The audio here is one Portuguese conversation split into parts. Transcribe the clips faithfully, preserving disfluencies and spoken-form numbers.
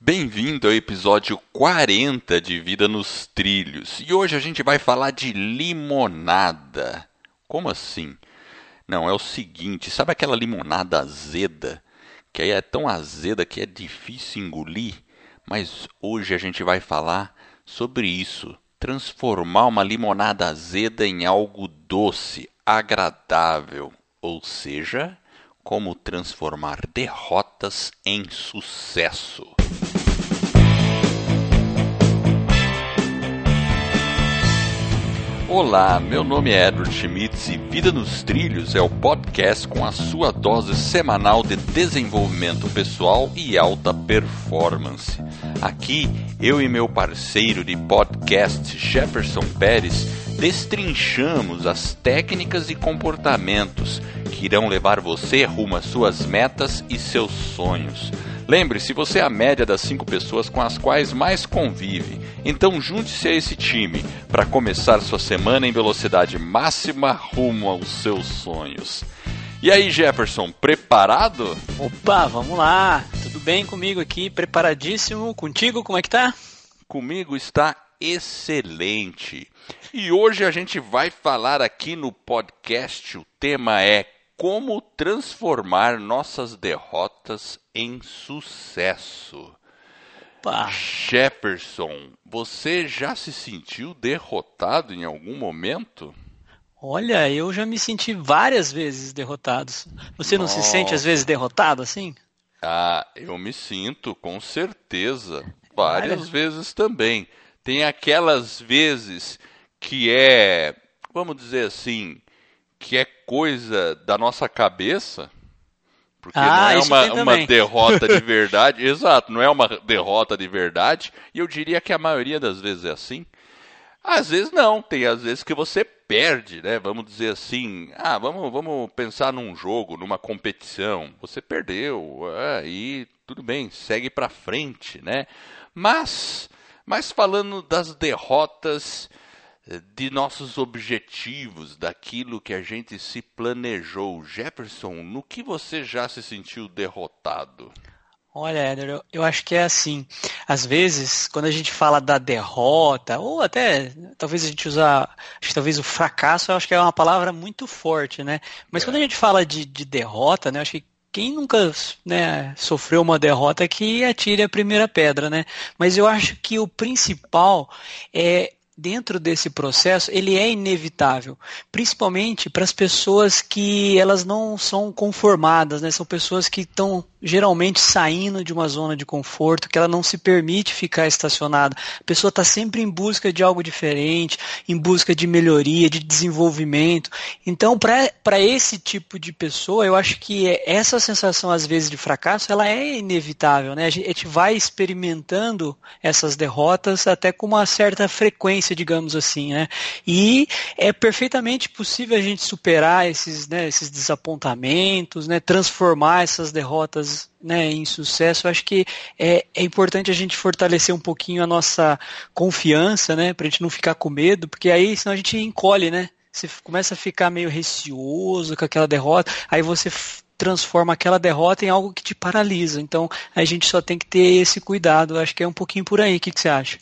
Bem-vindo ao episódio quarenta de Vida nos Trilhos. E hoje a gente vai falar de limonada. Como assim? Não, é o seguinte, sabe aquela limonada azeda? Que aí é tão azeda que é difícil engolir? Mas hoje a gente vai falar sobre isso. Transformar uma limonada azeda em algo doce, agradável. Ou seja, como transformar derrotas em sucesso. Olá, meu nome é Edward Schmitz e Vida nos Trilhos é o podcast com a sua dose semanal de desenvolvimento pessoal e alta performance. Aqui, eu e meu parceiro de podcast, Jefferson Pérez, destrinchamos as técnicas e comportamentos que irão levar você rumo às suas metas e seus sonhos. Lembre-se, você é a média das cinco pessoas com as quais mais convive. Então junte-se a esse time para começar sua semana em velocidade máxima rumo aos seus sonhos. E aí, Jefferson, preparado? Opa, vamos lá. Tudo bem comigo aqui? Preparadíssimo. Contigo, como é que tá? Comigo está excelente. E hoje a gente vai falar aqui no podcast, o tema é como transformar nossas derrotas em sucesso. Opa. Jefferson, você já se sentiu derrotado em algum momento? Olha, eu já me senti várias vezes derrotado. Você Nossa. Não se sente às vezes derrotado assim? Ah, eu me sinto, com certeza. Várias Várias vezes também. Tem aquelas vezes que é, vamos dizer assim, que é coisa da nossa cabeça, porque ah, não é uma, uma derrota de verdade, exato, não é uma derrota de verdade, e eu diria que a maioria das vezes é assim. Às vezes não, tem às vezes que você perde, né? Vamos dizer assim, ah, vamos, vamos pensar num jogo, numa competição, você perdeu, aí ah, tudo bem, segue pra frente, né? Mas, mas falando das derrotas de nossos objetivos, daquilo que a gente se planejou. Jefferson, no que você já se sentiu derrotado? Olha, Éder, eu, eu acho que é assim. Às vezes, quando a gente fala da derrota, ou até, talvez a gente usar, acho que talvez o fracasso, eu acho que é uma palavra muito forte, né? Mas é. Quando a gente fala de, de derrota, né, eu acho que quem nunca, né, sofreu uma derrota que atire a primeira pedra, né? Mas eu acho que o principal é dentro desse processo, ele é inevitável, principalmente para as pessoas que elas não são conformadas, né? São pessoas que estão geralmente saindo de uma zona de conforto, que ela não se permite ficar estacionada. A pessoa está sempre em busca de algo diferente, em busca de melhoria, de desenvolvimento. Então, para esse tipo de pessoa, eu acho que essa sensação, às vezes, de fracasso, ela é inevitável, né? A gente vai experimentando essas derrotas até com uma certa frequência, digamos assim, né? E é perfeitamente possível a gente superar esses, né, esses desapontamentos, né, transformar essas derrotas, né, em sucesso. Eu acho que é, é importante a gente fortalecer um pouquinho a nossa confiança, né, para a gente não ficar com medo, porque aí senão a gente encolhe, né? Você começa a ficar meio receoso com aquela derrota, aí você transforma aquela derrota em algo que te paralisa. Então a gente só tem que ter esse cuidado. Eu acho que é um pouquinho por aí. O que, que você acha?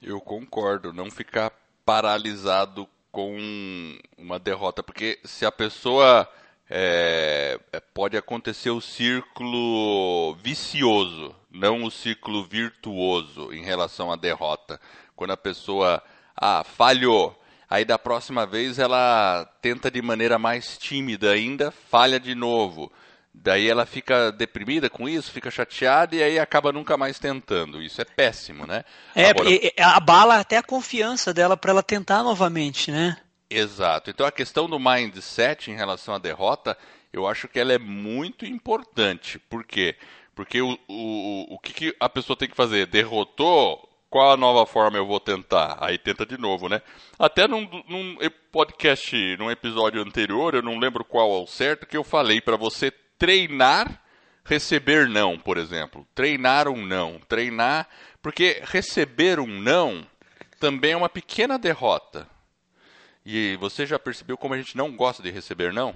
Eu concordo, não ficar paralisado com uma derrota, porque se a pessoa, é, pode acontecer o círculo vicioso, não o círculo virtuoso em relação à derrota. Quando a pessoa, ah, falhou, aí da próxima vez ela tenta de maneira mais tímida ainda, falha de novo. Daí ela fica deprimida com isso, fica chateada e aí acaba nunca mais tentando. Isso é péssimo, né? É, Agora... abala até a confiança dela para ela tentar novamente, né? Exato. Então a questão do mindset em relação à derrota, eu acho que ela é muito importante. Por quê? Porque o, o, o que a pessoa tem que fazer? Derrotou? Qual a nova forma eu vou tentar? Aí tenta de novo, né? Até num, num podcast, num episódio anterior, eu não lembro qual ao certo, que eu falei para você treinar, receber não, por exemplo. Treinar um não. Treinar, porque receber um não também é uma pequena derrota. E você já percebeu como a gente não gosta de receber não?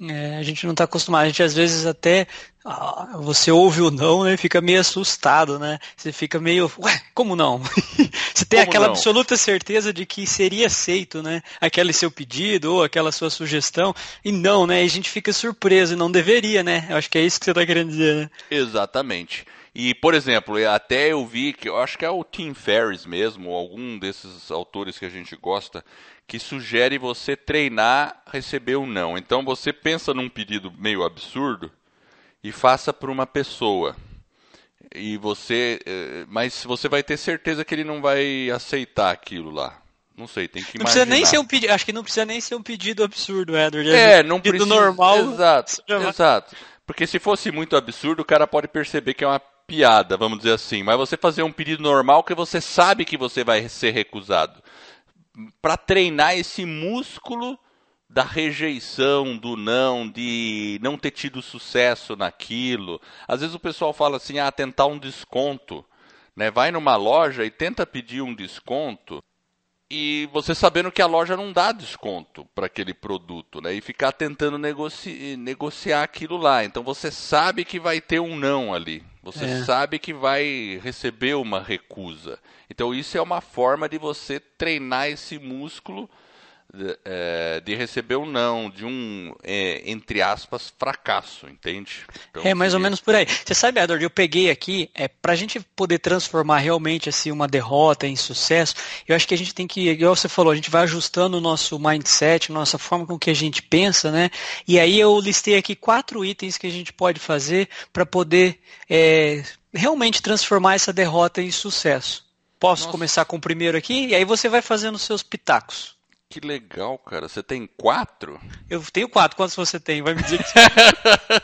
É, a gente não está acostumado, a gente às vezes até, ah, você ouve ou não, né, fica meio assustado, né? Você fica meio, ué, como não? Você tem como aquela não? absoluta certeza de que seria aceito, né? Aquele seu pedido ou aquela sua sugestão, e não, né? E a gente fica surpreso, e não deveria, né? Eu acho que é isso que você está querendo dizer, né? Exatamente. E, por exemplo, até eu vi que, eu acho que é o Tim Ferriss mesmo, algum desses autores que a gente gosta, que sugere você treinar, receber ou não. Então, você pensa num pedido meio absurdo e faça para uma pessoa. E você, mas você vai ter certeza que ele não vai aceitar aquilo lá. Não sei, tem que imaginar. Não precisa nem ser um pedido, acho que não precisa nem ser um pedido absurdo, Edward. É, não precisa. Pedido normal. Exato, exato. Porque se fosse muito absurdo, o cara pode perceber que é uma piada, vamos dizer assim. Mas você fazer um pedido normal que você sabe que você vai ser recusado, para treinar esse músculo da rejeição, do não, de não ter tido sucesso naquilo. Às vezes o pessoal fala assim, ah, tentar um desconto, né? Vai numa loja e tenta pedir um desconto, e você sabendo que a loja não dá desconto para aquele produto, né? E ficar tentando negoci- negociar aquilo lá. Então você sabe que vai ter um não ali. Você é. sabe que vai receber uma recusa. Então isso é uma forma de você treinar esse músculo de, é, de receber um não, de um, é, entre aspas, fracasso, entende? Então, é mais que... ou menos por aí. Você sabe, Edward, eu peguei aqui, é, para a gente poder transformar realmente assim, uma derrota em sucesso, eu acho que a gente tem que, igual você falou, a gente vai ajustando o nosso mindset, nossa forma com que a gente pensa, né? E aí eu listei aqui quatro itens que a gente pode fazer para poder é, realmente transformar essa derrota em sucesso. Posso Nossa. começar com o primeiro aqui? E aí você vai fazendo os seus pitacos. Que legal, cara. Você tem quatro? Eu tenho quatro. Quantos você tem? Vai me dizer que...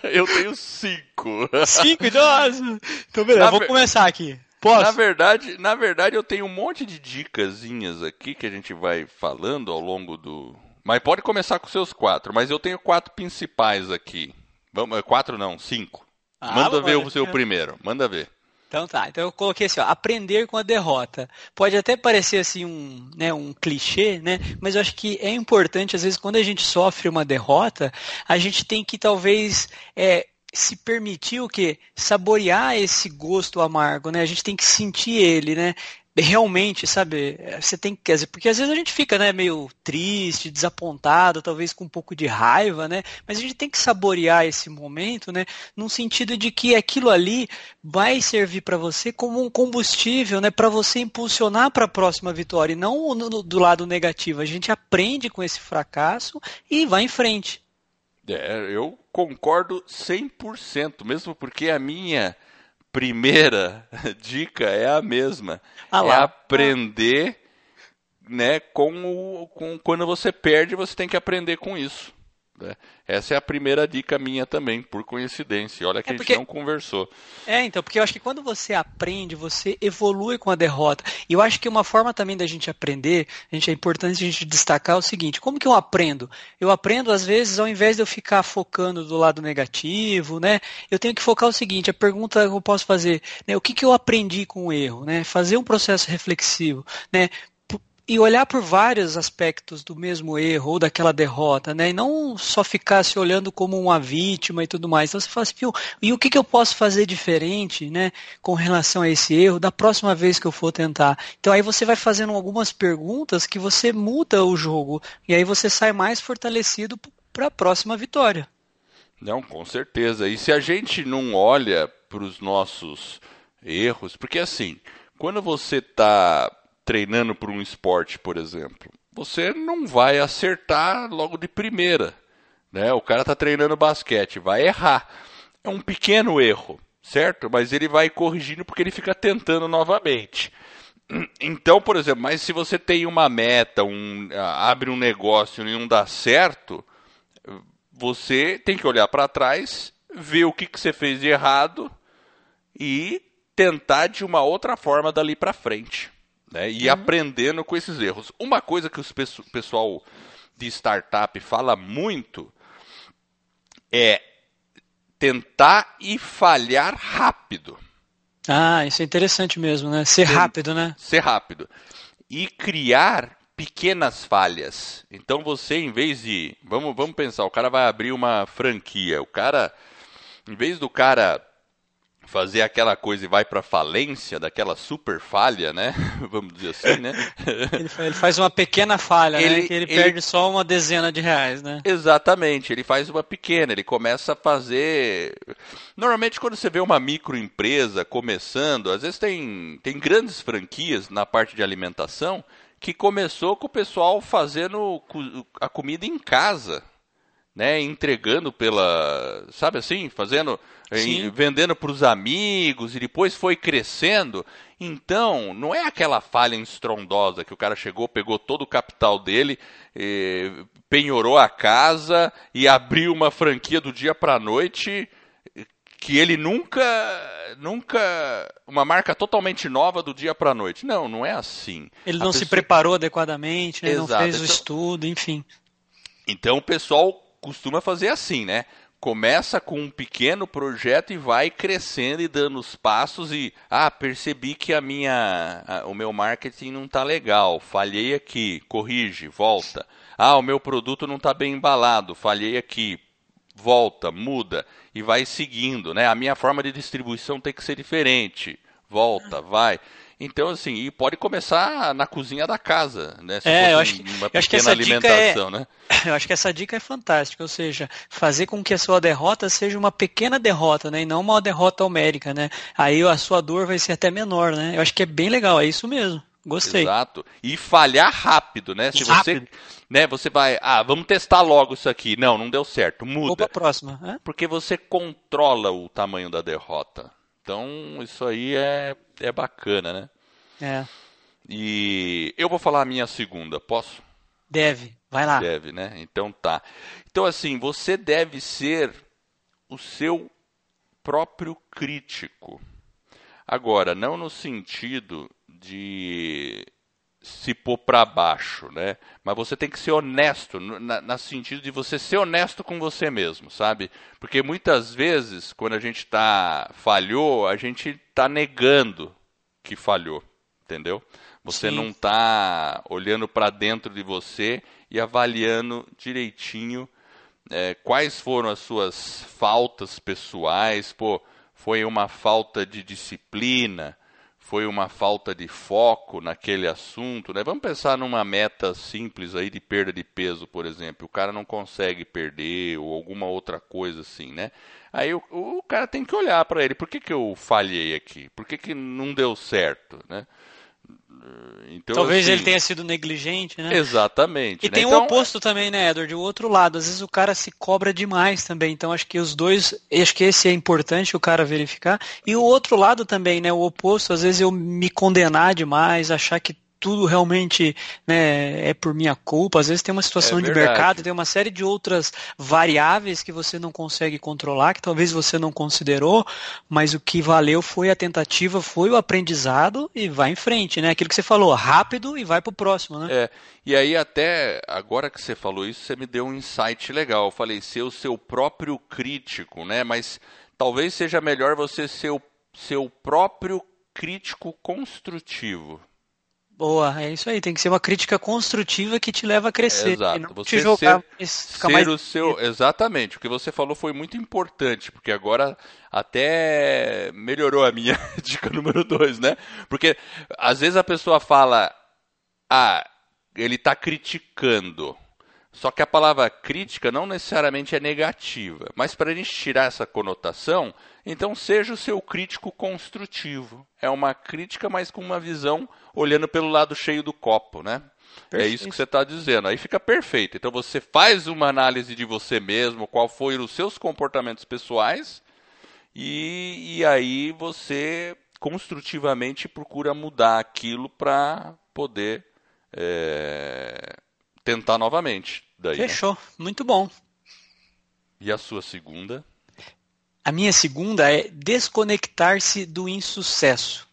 Eu tenho cinco. Cinco? Nossa! Então, beleza. Na... Vou começar aqui. Posso? Na verdade, na verdade, eu tenho um monte de dicasinhas aqui que a gente vai falando ao longo do... Mas pode começar com os seus quatro. Mas eu tenho quatro principais aqui. Vamos... Quatro não, cinco. Ah, Manda ver o seu primeiro. Manda ver. Então tá, então eu coloquei assim, ó, aprender com a derrota. Pode até parecer assim um, né, um clichê, né? Mas eu acho que é importante, às vezes, quando a gente sofre uma derrota, a gente tem que talvez é, se permitir o quê? Saborear esse gosto amargo, né? A gente tem que sentir ele, né? Realmente, sabe, você tem que, porque às vezes a gente fica, né, meio triste, desapontado, talvez com um pouco de raiva, né, mas a gente tem que saborear esse momento, né, num sentido de que aquilo ali vai servir para você como um combustível, né, para você impulsionar para a próxima vitória, e não no, do lado negativo. A gente aprende com esse fracasso e vai em frente. É, eu concordo cem por cento, mesmo porque a minha... primeira dica é a mesma, ah é aprender, né, com o, com, quando você perde, você tem que aprender com isso. Né? Essa é a primeira dica minha também, por coincidência. Olha que é porque... a gente não conversou. É, então, porque eu acho que quando você aprende, você evolui com a derrota. E eu acho que uma forma também da gente aprender, a gente, é importante a gente destacar o seguinte, como que eu aprendo? Eu aprendo, às vezes, ao invés de eu ficar focando do lado negativo, né? Eu tenho que focar o seguinte, a pergunta que eu posso fazer, né? O que que eu aprendi com o erro? Né? Fazer um processo reflexivo, né? E olhar por vários aspectos do mesmo erro ou daquela derrota, né? E não só ficar se olhando como uma vítima e tudo mais. Então você fala assim, pô, e o que, que eu posso fazer diferente, né, com relação a esse erro da próxima vez que eu for tentar? Então aí você vai fazendo algumas perguntas que você muda o jogo. E aí você sai mais fortalecido para a próxima vitória. Não, com certeza. E se a gente não olha para os nossos erros... Porque assim, quando você está... treinando por um esporte, por exemplo, você não vai acertar logo de primeira, né? O cara está treinando basquete, vai errar. É um pequeno erro, certo? Mas ele vai corrigindo porque ele fica tentando novamente. Então, por exemplo, mas se você tem uma meta, um, abre um negócio e não dá certo, você tem que olhar para trás, ver o que, que você fez de errado e tentar de uma outra forma dali para frente. Né, e uhum. aprendendo com esses erros. Uma coisa que o pesso- pessoal de startup fala muito é tentar e falhar rápido. Ah, isso é interessante mesmo, né? Ser Tem, rápido, né? Ser rápido. E criar pequenas falhas. Então você, em vez de... Vamos, vamos pensar, o cara vai abrir uma franquia. O cara, em vez do cara fazer aquela coisa e vai para falência, daquela super falha, né? Vamos dizer assim, né? Ele, ele faz uma pequena falha, ele, né? Que ele, ele perde só uma dezena de reais, né? Exatamente, ele faz uma pequena, ele começa a fazer... Normalmente quando você vê uma microempresa começando, às vezes tem, tem grandes franquias na parte de alimentação que começou com o pessoal fazendo a comida em casa, né, entregando pela, sabe assim, fazendo, em, vendendo para os amigos e depois foi crescendo. Então, não é aquela falha estrondosa que o cara chegou, pegou todo o capital dele, eh, penhorou a casa e abriu uma franquia do dia para a noite, que ele nunca, nunca, uma marca totalmente nova do dia para a noite. Não, não é assim. Ele não a se pessoa... preparou adequadamente, né? Não fez então... o estudo, enfim. Então o pessoal costuma fazer assim, né? Começa com um pequeno projeto e vai crescendo e dando os passos e... Ah, percebi que a minha, a, o meu marketing não está legal, falhei aqui, corrige, volta. Ah, o meu produto não está bem embalado, falhei aqui, volta, muda e vai seguindo, né? A minha forma de distribuição tem que ser diferente, volta, vai... Então, assim, e pode começar na cozinha da casa, né? Se é, eu acho que, uma eu acho que essa alimentação, dica é, né? Eu acho que essa dica é fantástica, ou seja, fazer com que a sua derrota seja uma pequena derrota, né? E não uma derrota homérica, né? Aí a sua dor vai ser até menor, né? Eu acho que é bem legal, é isso mesmo. Gostei. Exato. E falhar rápido, né? Se rápido. Você, né, você vai, ah, vamos testar logo isso aqui. Não, não deu certo, muda. Vou para a próxima, né? Porque você controla o tamanho da derrota. Então, isso aí é, é bacana, né? É. E eu vou falar a minha segunda, posso? Deve, vai lá. Deve, né? Então tá. Então, assim, você deve ser o seu próprio crítico. Agora, não no sentido de se pôr para baixo, né? Mas você tem que ser honesto, na, na sentido de você ser honesto com você mesmo, sabe? Porque muitas vezes, quando a gente tá, falhou, a gente tá negando que falhou, entendeu? Você Sim. não tá olhando para dentro de você e avaliando direitinho é, quais foram as suas faltas pessoais. Pô, foi uma falta de disciplina, foi uma falta de foco naquele assunto, né? Vamos pensar numa meta simples aí de perda de peso, por exemplo. O cara não consegue perder ou alguma outra coisa assim, né? Aí o, o cara tem que olhar para ele. Por que que eu falhei aqui? Por que que não deu certo, né? Então, talvez assim, ele tenha sido negligente, né? Exatamente. E né? tem então, o oposto também, né, Edward? O outro lado, às vezes o cara se cobra demais também. Então acho que os dois, acho que esse é importante o cara verificar. E o outro lado também, né? O oposto, às vezes eu me condenar demais, achar que tudo realmente, né, é por minha culpa. Às vezes tem uma situação é de mercado, tem uma série de outras variáveis que você não consegue controlar, que talvez você não considerou, mas o que valeu foi a tentativa, foi o aprendizado e vai em frente, né? Aquilo que você falou, rápido e vai pro próximo, né? É, e aí até agora que você falou isso, você me deu um insight legal. Eu falei, ser o seu próprio crítico, né? Mas talvez seja melhor você ser o seu próprio crítico construtivo. Boa, é isso aí, tem que ser uma crítica construtiva que te leva a crescer, exato. E não você te jogar, ser, ficar ser mais... o seu, exatamente, o que você falou foi muito importante, porque agora até melhorou a minha dica número dois, né? Porque às vezes a pessoa fala, ah, ele está criticando, só que a palavra crítica não necessariamente é negativa, mas para a gente tirar essa conotação, então seja o seu crítico construtivo. É uma crítica, mas com uma visão olhando pelo lado cheio do copo, né? Perfeito. É isso que você está dizendo. Aí fica perfeito. Então você faz uma análise de você mesmo, qual foram os seus comportamentos pessoais, e, e aí você construtivamente procura mudar aquilo para poder é, tentar novamente. Daí, fechou. Né? Muito bom. E a sua segunda? A minha segunda é desconectar-se do insucesso.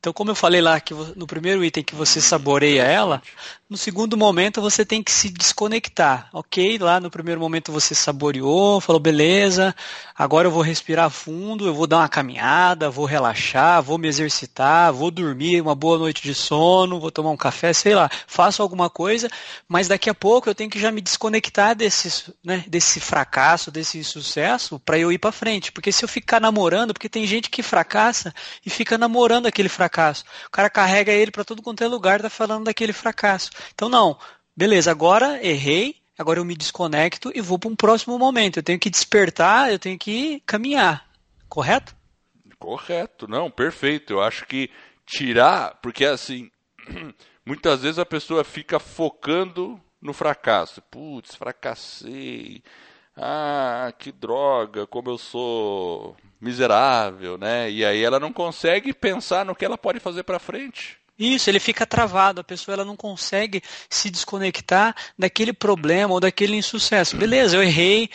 Então, como eu falei lá que no primeiro item que você saboreia ela, no segundo momento você tem que se desconectar, ok? Lá no primeiro momento você saboreou, falou, beleza, agora eu vou respirar fundo, eu vou dar uma caminhada, vou relaxar, vou me exercitar, vou dormir uma boa noite de sono, vou tomar um café, sei lá, faço alguma coisa, mas daqui a pouco eu tenho que já me desconectar desse, né, desse fracasso, desse insucesso, para eu ir para frente, porque se eu ficar namorando, porque tem gente que fracassa e fica namorando aquele fracasso, fracasso. O cara carrega ele para todo quanto é lugar, tá falando daquele fracasso. Então não, beleza, agora errei, agora eu me desconecto e vou para um próximo momento. Eu tenho que despertar, eu tenho que caminhar. Correto? Correto, não, perfeito. Eu acho que tirar, porque assim, muitas vezes a pessoa fica focando no fracasso. Putz, fracassei. Ah, que droga, como eu sou miserável, né? E aí ela não consegue pensar no que ela pode fazer para frente. Isso, ele fica travado, a pessoa ela não consegue se desconectar daquele problema ou daquele insucesso. Beleza, eu errei,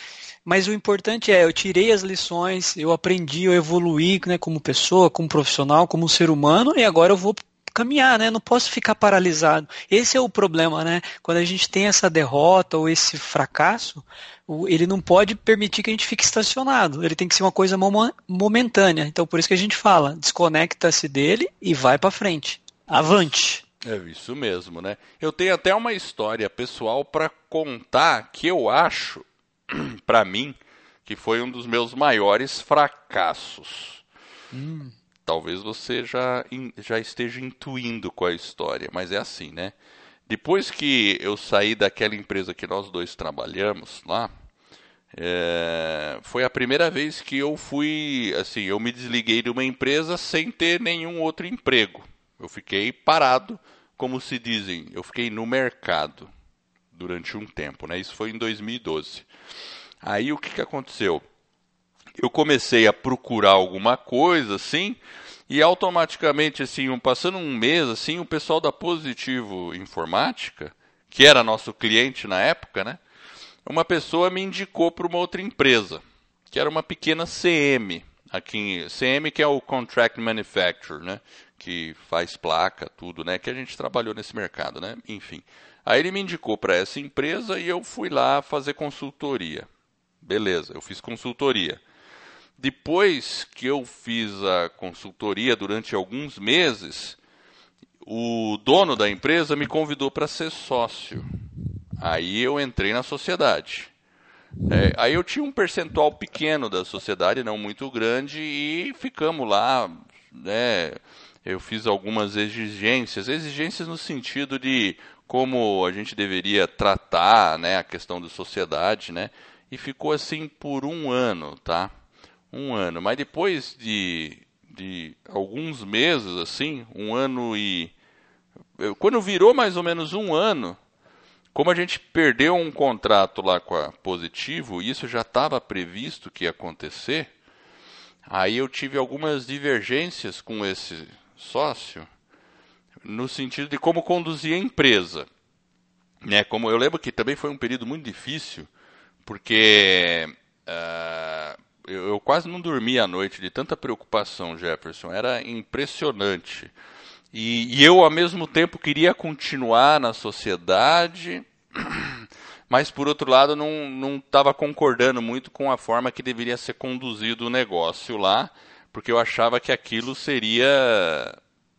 mas o importante é, eu tirei as lições, eu aprendi, eu evoluí, né, como pessoa, como profissional, como ser humano, e agora eu vou caminhar, né? Não posso ficar paralisado. Esse é o problema, né? Quando a gente tem essa derrota ou esse fracasso, ele não pode permitir que a gente fique estacionado. Ele tem que ser uma coisa momentânea. Então, por isso que a gente fala, desconecta-se dele e vai para frente. Avante. É isso mesmo, né? Eu tenho até uma história pessoal para contar que eu acho, para mim, que foi um dos meus maiores fracassos. Hum. Talvez você já, já esteja intuindo com a história, mas é assim, né? Depois que eu saí daquela empresa que nós dois trabalhamos lá, é, foi a primeira vez que eu fui, assim, eu me desliguei de uma empresa sem ter nenhum outro emprego. Eu fiquei parado, como se dizem, eu fiquei no mercado durante um tempo, né? Isso foi em dois mil e doze. Aí o que, que aconteceu? Eu comecei a procurar alguma coisa, assim, e automaticamente, assim, um, passando um mês, assim, o pessoal da Positivo Informática, que era nosso cliente na época, né, uma pessoa me indicou para uma outra empresa, que era uma pequena C M, aqui, C M que é o Contract Manufacturer, né, que faz placa, tudo, né, que a gente trabalhou nesse mercado, né, enfim. Aí ele me indicou para essa empresa e eu fui lá fazer consultoria. Beleza, eu fiz consultoria. Depois que eu fiz a consultoria durante alguns meses, o dono da empresa me convidou para ser sócio. Aí eu entrei na sociedade. É, aí eu tinha um percentual pequeno da sociedade, não muito grande, e ficamos lá, né? Eu fiz algumas exigências, exigências no sentido de como a gente deveria tratar, né, a questão da sociedade, né? E ficou assim por um ano, tá? Um ano, mas depois de, de alguns meses, assim, um ano e... Eu, quando virou mais ou menos um ano, como a gente perdeu um contrato lá com a Positivo, e isso já estava previsto que ia acontecer, aí eu tive algumas divergências com esse sócio, no sentido de como conduzir a empresa. Né? Como eu lembro que também foi um período muito difícil, porque... Uh, Eu quase não dormia à noite de tanta preocupação, Jefferson. Era impressionante. E, e eu, ao mesmo tempo, queria continuar na sociedade, mas, por outro lado, não não estava concordando muito com a forma que deveria ser conduzido o negócio lá, porque eu achava que aquilo seria,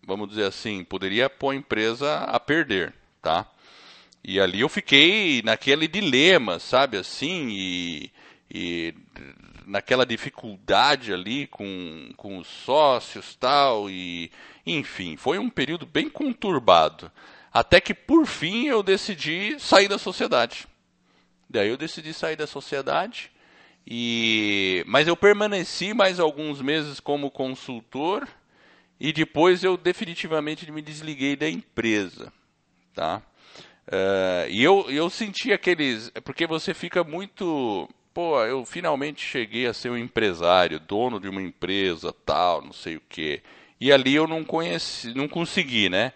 vamos dizer assim, poderia pôr a empresa a perder, tá? E ali eu fiquei naquele dilema, sabe, assim, e... e naquela dificuldade ali com, com os sócios tal, e enfim, foi um período bem conturbado, até que por fim eu decidi sair da sociedade. Daí eu decidi sair da sociedade, e mas eu permaneci mais alguns meses como consultor, e depois eu definitivamente me desliguei da empresa, tá? Uh, e eu, eu senti aqueles... porque você fica muito... Pô, eu finalmente cheguei a ser um empresário, dono de uma empresa, tal, não sei o quê. E ali eu não conheci, não consegui, né?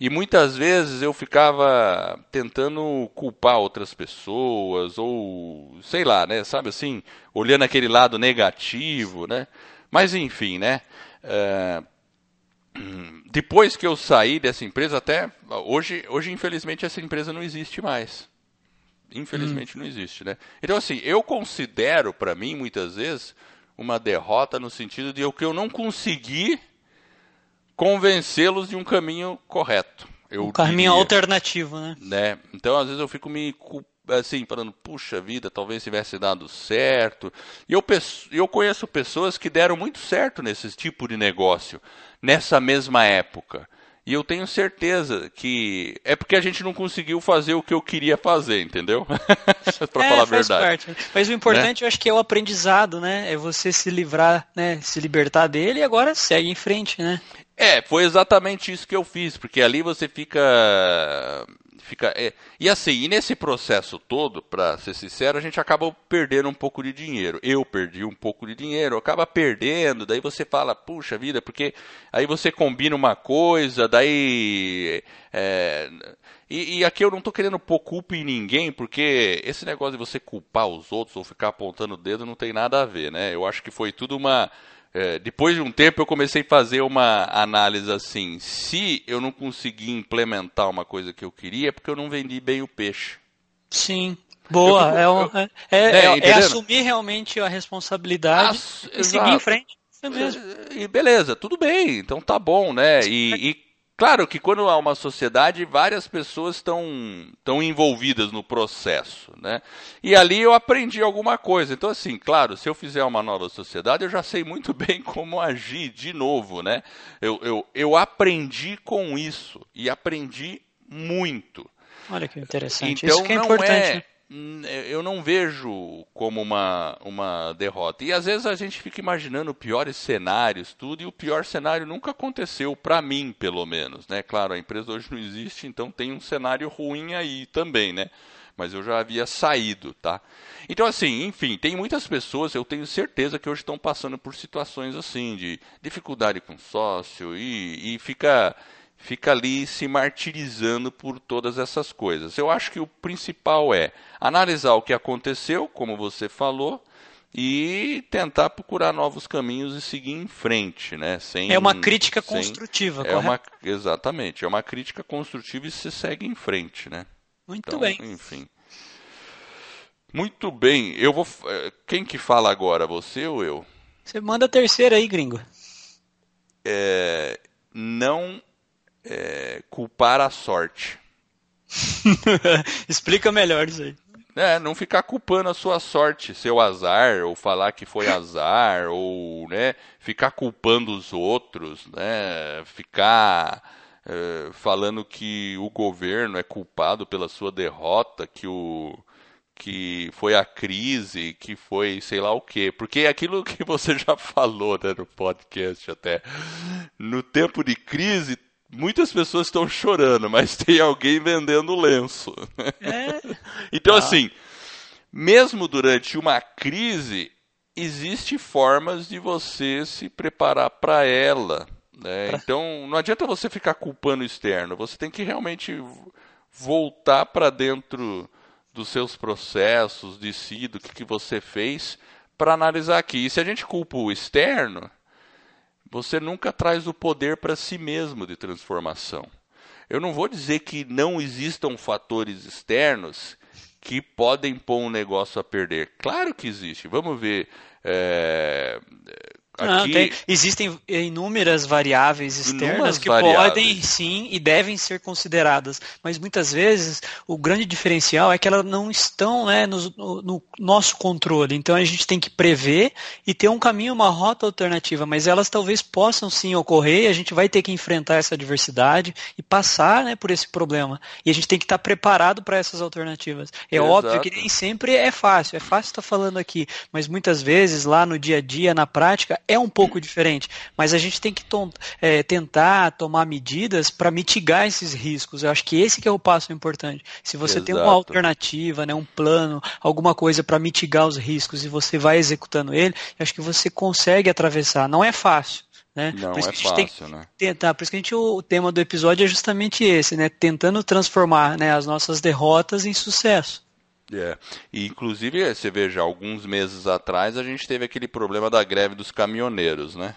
E muitas vezes eu ficava tentando culpar outras pessoas, ou sei lá, né? Sabe assim, olhando aquele lado negativo, né? Mas enfim, né? Uh... Depois que eu saí dessa empresa, até hoje, hoje infelizmente, essa empresa não existe mais. Infelizmente hum. não existe, né? Então, assim, eu considero, para mim, muitas vezes, uma derrota no sentido de eu, que eu não consegui convencê-los de um caminho correto. Eu um caminho diria, alternativo, né? né? Então, às vezes, eu fico me assim, falando, puxa vida, talvez tivesse dado certo. E eu, eu conheço pessoas que deram muito certo nesse tipo de negócio, nessa mesma época. E eu tenho certeza que é porque a gente não conseguiu fazer o que eu queria fazer, entendeu? Para é, falar a verdade. Parte. Mas o importante, né? eu acho que é o aprendizado, né? É você se livrar, né? Se libertar dele e agora segue em frente, né? É, foi exatamente isso que eu fiz, porque ali você fica... fica é, e assim, e nesse processo todo, para ser sincero, a gente acaba perdendo um pouco de dinheiro. Eu perdi um pouco de dinheiro, acaba perdendo, daí você fala, puxa vida, porque aí você combina uma coisa, daí... É, e, e aqui eu não estou querendo pôr culpa em ninguém, porque esse negócio de você culpar os outros ou ficar apontando o dedo não tem nada a ver, né? Eu acho que foi tudo uma... É, depois de um tempo eu comecei a fazer uma análise assim, se eu não consegui implementar uma coisa que eu queria, é porque eu não vendi bem o peixe. Sim, boa, eu, eu, eu, é, é, é, é assumir realmente a responsabilidade As, e exato. seguir em frente. É mesmo. E beleza, tudo bem, então tá bom, né? E, e claro que quando há uma sociedade, várias pessoas estão, estão envolvidas no processo, né? E ali eu aprendi alguma coisa. Então, assim, claro, se eu fizer uma nova sociedade, eu já sei muito bem como agir de novo, né? Eu, eu, eu aprendi com isso e aprendi muito. Olha que interessante. Então, isso que é importante. É, eu não vejo como uma, uma derrota. E às vezes a gente fica imaginando piores cenários, tudo, e o pior cenário nunca aconteceu, para mim, pelo menos, né? Claro, a empresa hoje não existe, então tem um cenário ruim aí também, né? Mas eu já havia saído, tá? Então, assim, enfim, tem muitas pessoas, eu tenho certeza, que hoje estão passando por situações assim, de dificuldade com sócio, e, e fica, fica ali se martirizando por todas essas coisas. Eu acho que o principal é analisar o que aconteceu, como você falou, e tentar procurar novos caminhos e seguir em frente, né? Sem, é uma crítica sem, construtiva, é correto? Uma, exatamente, é uma crítica construtiva e se segue em frente, né? Muito então, bem. Enfim. Muito bem. Eu vou. Quem que fala agora? Você ou eu? Você manda a terceira aí, gringo. É, não é, culpar a sorte. Explica melhor isso aí. É, não ficar culpando a sua sorte, seu azar, ou falar que foi azar, ou, né, ficar culpando os outros, né, ficar é, falando que o governo é culpado pela sua derrota, que, o, que foi a crise, que foi sei lá o quê. Porque é aquilo que você já falou, né, no podcast até, no tempo de crise, muitas pessoas estão chorando, mas tem alguém vendendo lenço. É? Então, ah. assim, mesmo durante uma crise, existem formas de você se preparar para ela, né? Pra... Então, não adianta você ficar culpando o externo. Você tem que realmente voltar para dentro dos seus processos, de si, do que, que você fez, para analisar aqui. E se a gente culpa o externo, você nunca traz o poder para si mesmo de transformação. Eu não vou dizer que não existam fatores externos que podem pôr um negócio a perder. Claro que existe. Vamos ver. É... Aqui... Não, tem... Existem inúmeras variáveis externas inúmeras que variáveis. podem, sim, e devem ser consideradas. Mas muitas vezes o grande diferencial é que elas não estão, né, no, no, no nosso controle. Então a gente tem que prever e ter um caminho, uma rota alternativa. Mas elas talvez possam sim ocorrer e a gente vai ter que enfrentar essa adversidade e passar, né, por esse problema. E a gente tem que estar preparado para essas alternativas. É Exato. óbvio que nem sempre é fácil. É fácil estar falando aqui, mas muitas vezes lá no dia a dia, na prática, é um pouco diferente, mas a gente tem que tom, é, tentar tomar medidas para mitigar esses riscos. Eu acho que esse que é o passo importante. Se você Exato. tem uma alternativa, né, um plano, alguma coisa para mitigar os riscos e você vai executando ele, eu acho que você consegue atravessar. Não é fácil. Né? Não por isso é que a gente fácil, tem que né? tentar. Por isso que a gente, o tema do episódio é justamente esse, né? Tentando transformar, né, as nossas derrotas em sucesso. É. E, inclusive, você veja, alguns meses atrás a gente teve aquele problema da greve dos caminhoneiros, né?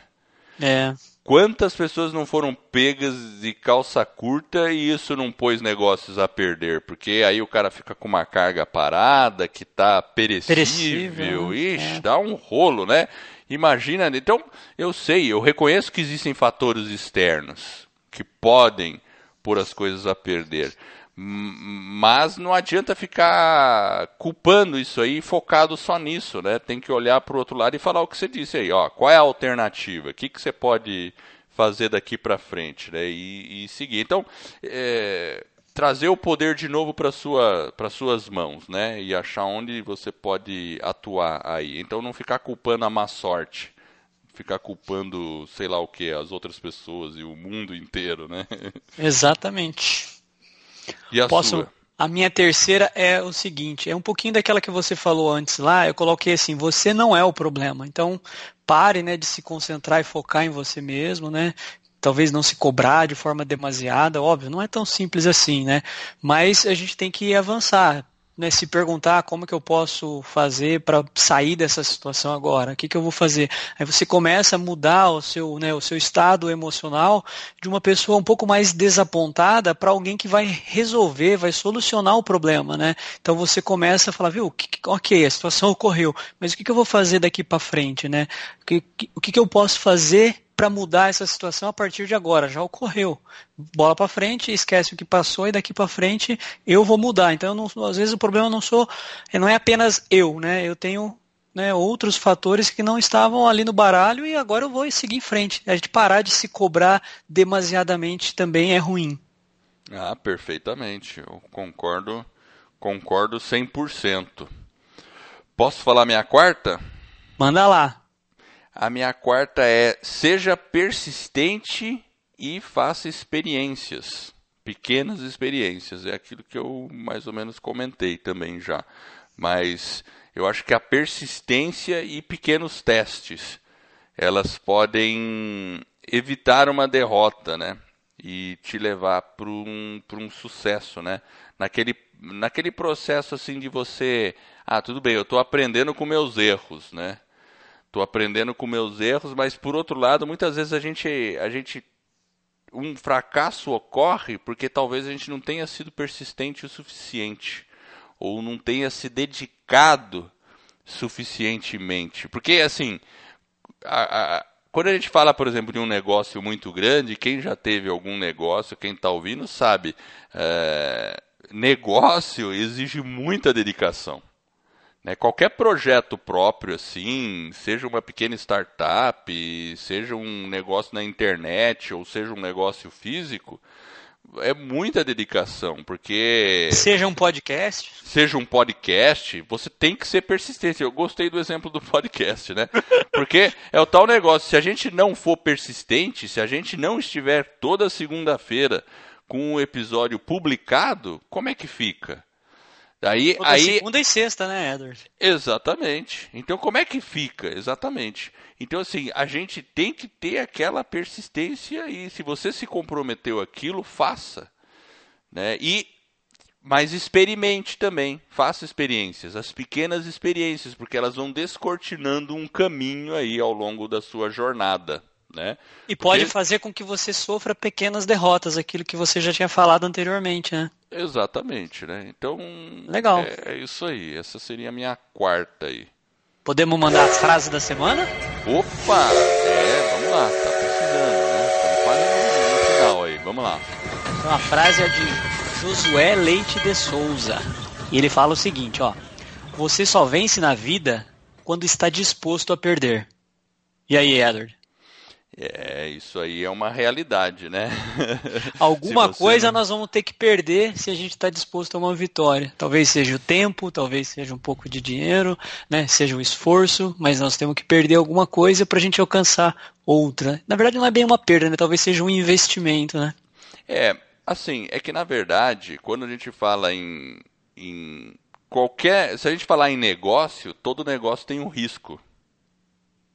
É. Quantas pessoas não foram pegas de calça curta e isso não pôs negócios a perder? Porque aí o cara fica com uma carga parada que tá perecível. perecível Ixi, é. Dá um rolo, né? Imagina. Então, eu sei, eu reconheço que existem fatores externos que podem pôr as coisas a perder. Mas não adianta ficar culpando isso aí, focado só nisso, né? Tem que olhar para o outro lado e falar o que você disse aí, ó, qual é a alternativa, o que, que você pode fazer daqui para frente, né? E, e seguir. Então, é, trazer o poder de novo para sua, para suas mãos, né? E achar onde você pode atuar aí. Então, não ficar culpando a má sorte, ficar culpando, sei lá o que, as outras pessoas e o mundo inteiro, né? Exatamente. E a Posso? Sua? A minha terceira é o seguinte, é um pouquinho daquela que você falou antes lá, eu coloquei assim, você não é o problema, então pare, né, de se concentrar e focar em você mesmo, né? Talvez não se cobrar de forma demasiada, óbvio, não é tão simples assim, né? Mas a gente tem que avançar, né, se perguntar como que eu posso fazer para sair dessa situação agora, o que que eu vou fazer? Aí você começa a mudar o seu, né, o seu estado emocional de uma pessoa um pouco mais desapontada para alguém que vai resolver, vai solucionar o problema, né? Então você começa a falar, viu, ok, a situação ocorreu, mas o que que eu vou fazer daqui para frente, né? O que, o que que eu posso fazer para mudar essa situação a partir de agora? Já ocorreu. Bola para frente, esquece o que passou e daqui para frente eu vou mudar. Então, eu não, às vezes o problema não sou, não é apenas eu, né? Eu tenho, né, outros fatores que não estavam ali no baralho e agora eu vou seguir em frente. A gente parar de se cobrar demasiadamente também é ruim. Ah, perfeitamente. Eu concordo, concordo cem por cento. Posso falar minha quarta? Manda lá. A minha quarta é, seja persistente e faça experiências, pequenas experiências. É aquilo que eu mais ou menos comentei também já. Mas eu acho que a persistência e pequenos testes, elas podem evitar uma derrota, né? E te levar para um, para um sucesso, né? Naquele, naquele processo assim de você, ah, tudo bem, eu estou aprendendo com meus erros, né? Estou aprendendo com meus erros, mas, por outro lado, muitas vezes a gente, a gente... Um fracasso ocorre porque talvez a gente não tenha sido persistente o suficiente. Ou não tenha se dedicado suficientemente. Porque, assim, a, a, quando a gente fala, por exemplo, de um negócio muito grande, quem já teve algum negócio, quem está ouvindo, sabe. É, negócio exige muita dedicação. Né, qualquer projeto próprio, assim, seja uma pequena startup, seja um negócio na internet ou seja um negócio físico, é muita dedicação, porque... Seja um podcast. Seja um podcast, você tem que ser persistente. Eu gostei do exemplo do podcast, né? Porque é o tal negócio, se a gente não for persistente, se a gente não estiver toda segunda-feira com um episódio publicado, como é que fica? Aí, aí... segunda e sexta, né, Edward? Exatamente. Então, como é que fica? Exatamente. Então, assim, a gente tem que ter aquela persistência e se você se comprometeu aquilo, faça. Né? E, mas experimente também. Faça experiências, as pequenas experiências, porque elas vão descortinando um caminho aí ao longo da sua jornada. Né? E pode porque... fazer com que você sofra pequenas derrotas, aquilo que você já tinha falado anteriormente, né? Exatamente, né? Então, legal. É, é isso aí. Essa seria a minha quarta aí. Podemos mandar a frase da semana? Opa! É, vamos lá, tá precisando, né? Estamos quase no final aí, vamos lá. Então, a frase é de Josué Leite de Souza. E ele fala o seguinte, ó. Você só vence na vida quando está disposto a perder. E aí, Edward? É, isso aí é uma realidade, né? Alguma coisa não... nós vamos ter que perder se a gente está disposto a uma vitória. Talvez seja o tempo, talvez seja um pouco de dinheiro, né? Seja o esforço, mas nós temos que perder alguma coisa para a gente alcançar outra. Na verdade, não é bem uma perda, né? Talvez seja um investimento, né? É, assim, é que na verdade, quando a gente fala em, em qualquer... Se a gente falar em negócio, todo negócio tem um risco.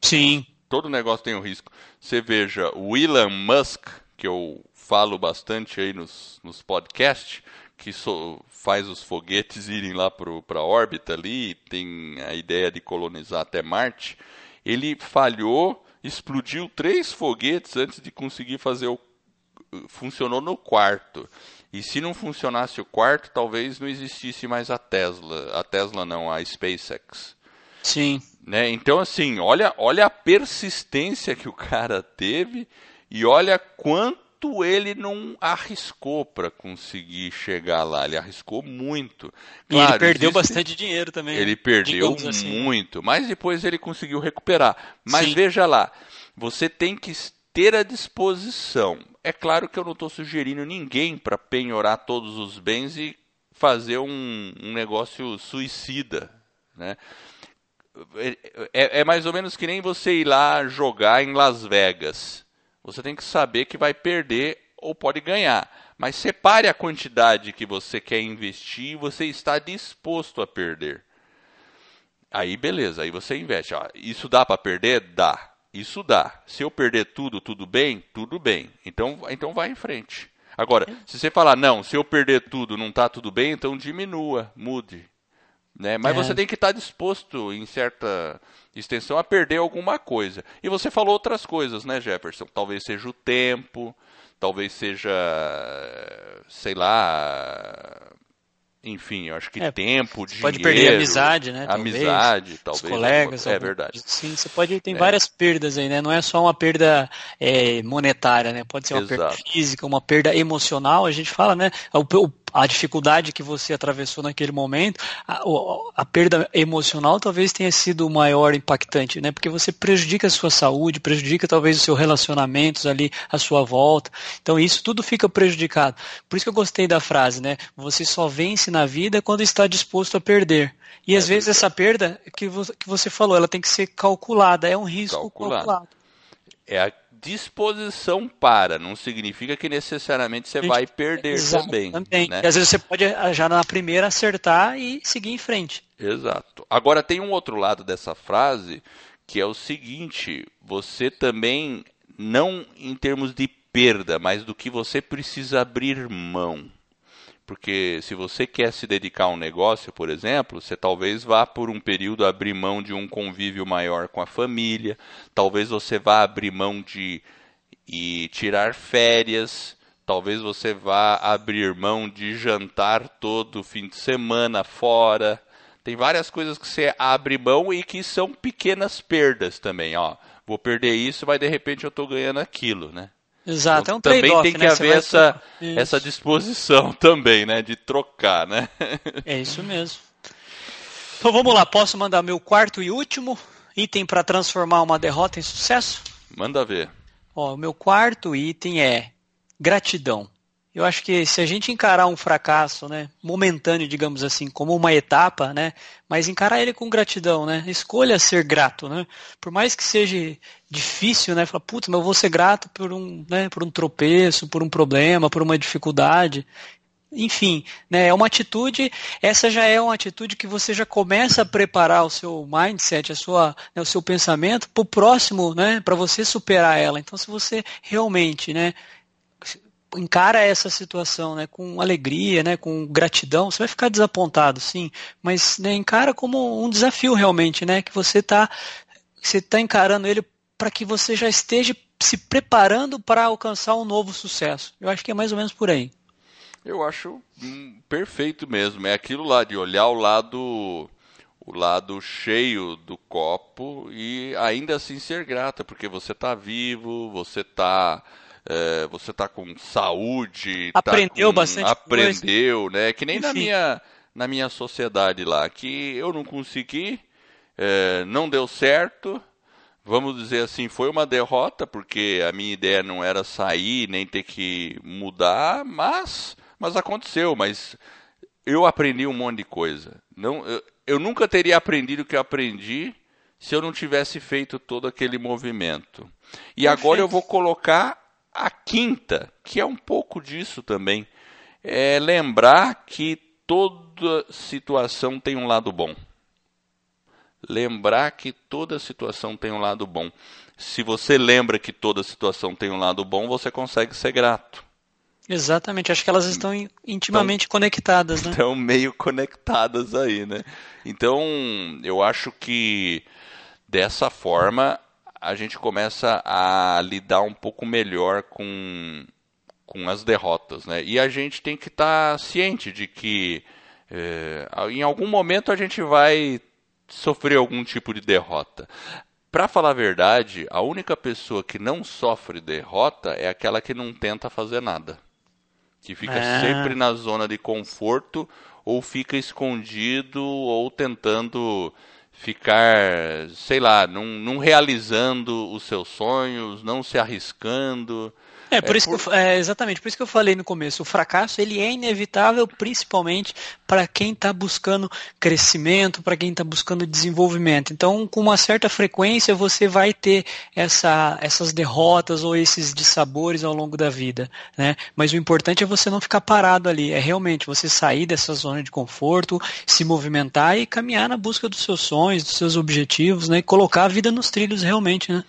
Sim. Todo negócio tem um risco. Você veja, o Elon Musk, que eu falo bastante aí nos, nos podcasts, que so, faz os foguetes irem lá para a órbita ali, tem a ideia de colonizar até Marte, ele falhou explodiu três foguetes antes de conseguir fazer o... Funcionou no quarto. E se não funcionasse o quarto, talvez não existisse mais a Tesla. A Tesla não, a SpaceX. Sim. Né? Então, assim, olha, olha a persistência que o cara teve e olha quanto ele não arriscou para conseguir chegar lá. Ele arriscou muito. Claro, e ele perdeu existe... bastante dinheiro também. Ele perdeu muito, assim. Mas depois ele conseguiu recuperar. Mas Sim. veja lá, você tem que ter a disposição. É claro que eu não estou sugerindo ninguém para penhorar todos os bens e fazer um, um negócio suicida, né? É, é mais ou menos que nem você ir lá jogar em Las Vegas. Você tem que saber que vai perder ou pode ganhar. Mas separe a quantidade que você quer investir e você está disposto a perder. Aí beleza, aí você investe. Ó, isso dá para perder? Dá. Isso dá. Se eu perder tudo, tudo bem? Tudo bem. Então, então vai em frente. Agora, se você falar, não, se eu perder tudo, não está tudo bem, então diminua, mude. Né? Mas é. Você tem que estar disposto, em certa extensão, a perder alguma coisa. E você falou outras coisas, né, Jefferson? Talvez seja o tempo, talvez seja, sei lá, enfim, eu acho que é, tempo, dinheiro... Pode perder a amizade, né? Amizade, talvez. talvez os colegas. É, algum... é verdade. Sim, você pode... Tem é. várias perdas aí, né? Não é só uma perda é, monetária, né? Pode ser uma Exato. perda física, uma perda emocional, a gente fala, né? O, o A dificuldade que você atravessou naquele momento, a, a perda emocional talvez tenha sido o maior impactante, né? Porque você prejudica a sua saúde, prejudica talvez os seus relacionamentos ali à sua volta. Então isso tudo fica prejudicado. Por isso que eu gostei da frase, né? Você só vence na vida quando está disposto a perder. E é às vezes essa perda que você falou, ela tem que ser calculada, é um risco calculado. calculado. É a disposição para, não significa que necessariamente você vai perder Exato, também. também. Né? E às vezes você pode já na primeira acertar e seguir em frente. Exato. Agora tem um outro lado dessa frase, que é o seguinte, você também, não em termos de perda, mas do que você precisa abrir mão. Porque se você quer se dedicar a um negócio, por exemplo, você talvez vá por um período abrir mão de um convívio maior com a família, talvez você vá abrir mão de e tirar férias, talvez você vá abrir mão de jantar todo fim de semana fora. Tem várias coisas que você abre mão e que são pequenas perdas também. Ó, vou perder isso, mas de repente eu estou ganhando aquilo, né? Exato, então, é um trade-off, também tem que né? haver essa, essa disposição também, né? De trocar, né? É isso mesmo. Então vamos lá, posso mandar meu quarto e último item para transformar uma derrota em sucesso? Manda ver. Ó, o meu quarto item é gratidão. Eu acho que se a gente encarar um fracasso, né, momentâneo, digamos assim, como uma etapa, né, mas encarar ele com gratidão, né, escolha ser grato, né, por mais que seja difícil, né, falar, putz, mas eu vou ser grato por um, né, por um tropeço, por um problema, por uma dificuldade, enfim, né, é uma atitude, essa já é uma atitude que você já começa a preparar o seu mindset, a sua, né, o seu pensamento para o próximo, né, para você superar ela. Então, se você realmente, né, encara essa situação, né, com alegria, né, com gratidão, você vai ficar desapontado, sim, mas, né, encara como um desafio realmente, né, que você está você tá encarando ele para que você já esteja se preparando para alcançar um novo sucesso. Eu acho que é mais ou menos por aí. Eu acho hum, perfeito mesmo. É aquilo lá de olhar o lado, o lado cheio do copo e ainda assim ser grata, porque você está vivo, você está... É, você tá com saúde, aprendeu tá com, bastante aprendeu, coisa. Né? Que nem Enfim. na minha na minha sociedade lá, que eu não consegui, é, não deu certo, vamos dizer assim, foi uma derrota, porque a minha ideia não era sair, nem ter que mudar, mas, mas aconteceu, mas eu aprendi um monte de coisa. Não, eu, eu nunca teria aprendido o que eu aprendi se eu não tivesse feito todo aquele movimento. E Perfeito. agora eu vou colocar a quinta, que é um pouco disso também, é lembrar que toda situação tem um lado bom. Lembrar que toda situação tem um lado bom. Se você lembra que toda situação tem um lado bom, você consegue ser grato. Exatamente, acho que elas estão intimamente então, conectadas, né? Estão meio conectadas aí, né? Então, eu acho que dessa forma... a gente começa a lidar um pouco melhor com, com as derrotas, né? E a gente tem que estar ciente de que é, em algum momento a gente vai sofrer algum tipo de derrota. Para falar a verdade, a única pessoa que não sofre derrota é aquela que não tenta fazer nada. Que fica ah. sempre na zona de conforto, ou fica escondido, ou tentando ficar, sei lá, não, não realizando os seus sonhos, não se arriscando. É, por é, isso por... Que eu, é, exatamente, por isso que eu falei no começo, o fracasso ele é inevitável, principalmente para quem está buscando crescimento, para quem está buscando desenvolvimento. Então, com uma certa frequência, você vai ter essa, essas derrotas ou esses dissabores ao longo da vida, né? Mas o importante é você não ficar parado ali, é realmente você sair dessa zona de conforto, se movimentar e caminhar na busca dos seus sonhos, dos seus objetivos, né? E colocar a vida nos trilhos realmente, né?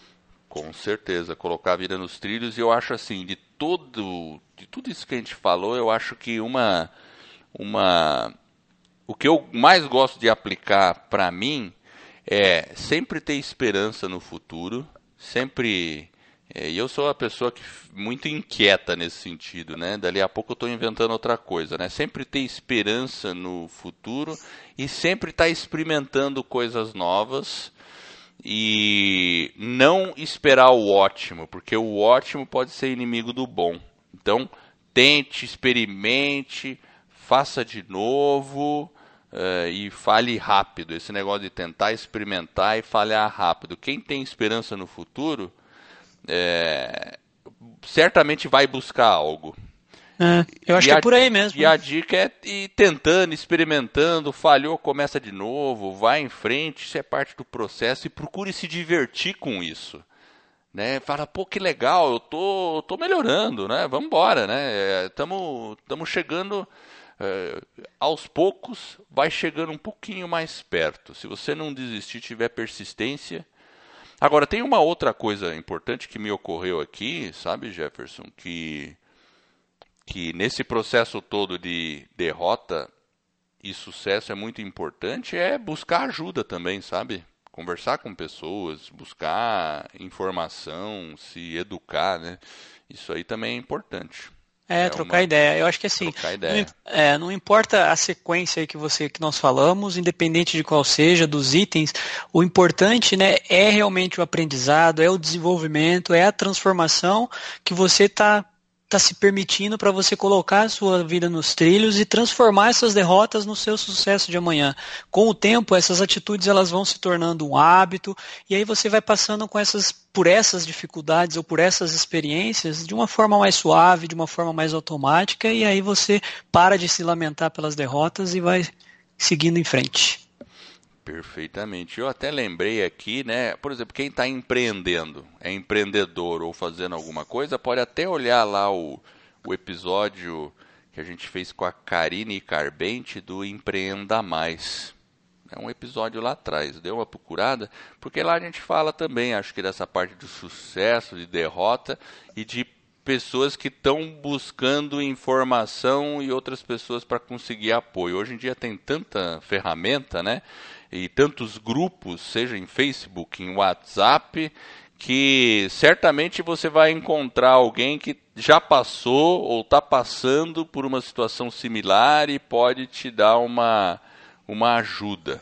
Com certeza, colocar a vida nos trilhos. E eu acho assim, de, todo, de tudo isso que a gente falou, eu acho que uma, uma, o que eu mais gosto de aplicar para mim é sempre ter esperança no futuro, sempre... É, e eu sou uma pessoa que, muito inquieta nesse sentido, né? Dali a pouco eu estou inventando outra coisa, né? Sempre ter esperança no futuro e sempre estar tá experimentando coisas novas. E não esperar o ótimo, porque o ótimo pode ser inimigo do bom. Então, tente, experimente, faça de novo uh, e fale rápido. Esse negócio de tentar, experimentar e falhar rápido. Quem tem esperança no futuro, é, certamente vai buscar algo. É, eu acho e que a, é por aí mesmo. E a dica é ir tentando, experimentando, falhou, começa de novo, vai em frente, isso é parte do processo e procure se divertir com isso, né? Fala, pô, que legal, eu tô, eu tô melhorando, né? Vamos embora, né? Estamos chegando é, aos poucos, vai chegando um pouquinho mais perto. Se você não desistir, tiver persistência. Agora, tem uma outra coisa importante que me ocorreu aqui, sabe, Jefferson, que... que nesse processo todo de derrota e sucesso é muito importante, é buscar ajuda também, sabe? Conversar com pessoas, buscar informação, se educar, né? Isso aí também é importante. É, é trocar uma... ideia. Eu acho que assim, não, é, não importa a sequência aí que, você, que nós falamos, independente de qual seja, dos itens, o importante, né, é realmente o aprendizado, é o desenvolvimento, é a transformação que você está... está se permitindo para você colocar a sua vida nos trilhos e transformar essas derrotas no seu sucesso de amanhã. Com o tempo, essas atitudes elas vão se tornando um hábito e aí você vai passando com essas, por essas dificuldades ou por essas experiências de uma forma mais suave, de uma forma mais automática e aí você para de se lamentar pelas derrotas e vai seguindo em frente. Perfeitamente. Eu até lembrei aqui, né? Por exemplo, quem está empreendendo, é empreendedor ou fazendo alguma coisa, pode até olhar lá o, o episódio que a gente fez com a Karine Carbente do Empreenda Mais. É um episódio lá atrás, deu uma procurada, porque lá a gente fala também, acho que dessa parte do sucesso, de derrota e de pessoas que estão buscando informação e outras pessoas para conseguir apoio. Hoje em dia tem tanta ferramenta, né? E tantos grupos, seja em Facebook, em WhatsApp, que certamente você vai encontrar alguém que já passou ou está passando por uma situação similar e pode te dar uma, uma ajuda,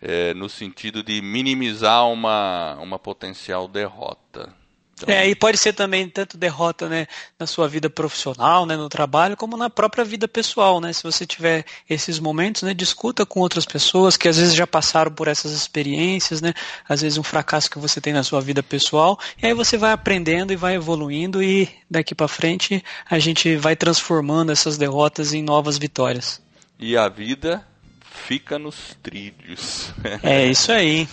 é, no sentido de minimizar uma, uma potencial derrota. Então... É, e pode ser também tanto derrota, né, na sua vida profissional, né, no trabalho, como na própria vida pessoal, né? Se você tiver esses momentos, né, discuta com outras pessoas que às vezes já passaram por essas experiências, né? Às vezes um fracasso que você tem na sua vida pessoal, e aí você vai aprendendo e vai evoluindo e daqui para frente a gente vai transformando essas derrotas em novas vitórias. E a vida fica nos trilhos. É isso aí.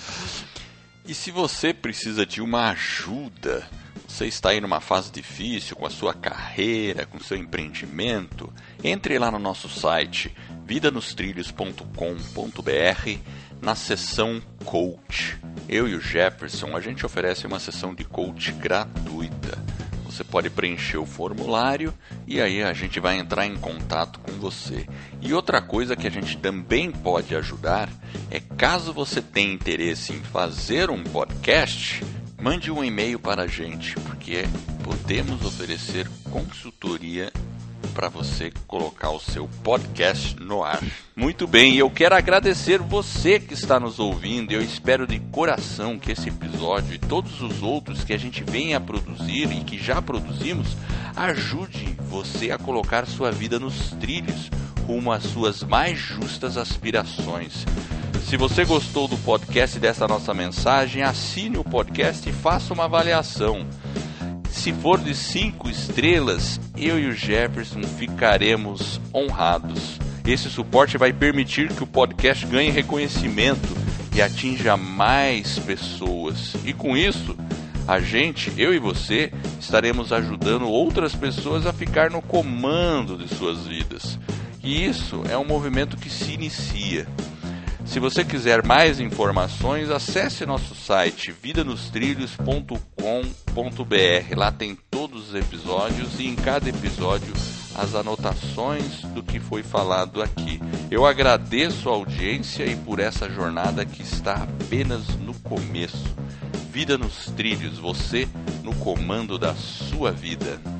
E se você precisa de uma ajuda, você está aí numa fase difícil com a sua carreira, com o seu empreendimento, entre lá no nosso site vida nos trilhos ponto com ponto b r na seção Coach. Eu e o Jefferson, a gente oferece uma sessão de coach gratuita. Você pode preencher o formulário e aí a gente vai entrar em contato com você. E outra coisa que a gente também pode ajudar é caso você tenha interesse em fazer um podcast, Mande um e-mail para a gente, porque podemos oferecer consultoria para você colocar o seu podcast no ar. Muito bem, eu quero agradecer você que está nos ouvindo. Eu espero de coração que esse episódio e todos os outros que a gente vem a produzir e que já produzimos ajude você a colocar sua vida nos trilhos rumo às suas mais justas aspirações. Se você gostou do podcast e dessa nossa mensagem, assine o podcast e faça uma avaliação. Se for de cinco estrelas, eu e o Jefferson ficaremos honrados. Esse suporte vai permitir que o podcast ganhe reconhecimento e atinja mais pessoas. E com isso, a gente, eu e você, estaremos ajudando outras pessoas a ficar no comando de suas vidas. E isso é um movimento que se inicia. Se você quiser mais informações, acesse nosso site vida nos trilhos ponto com ponto br. Lá tem todos os episódios e em cada episódio as anotações do que foi falado aqui. Eu agradeço a audiência e por essa jornada que está apenas no começo. Vida nos Trilhos, você no comando da sua vida.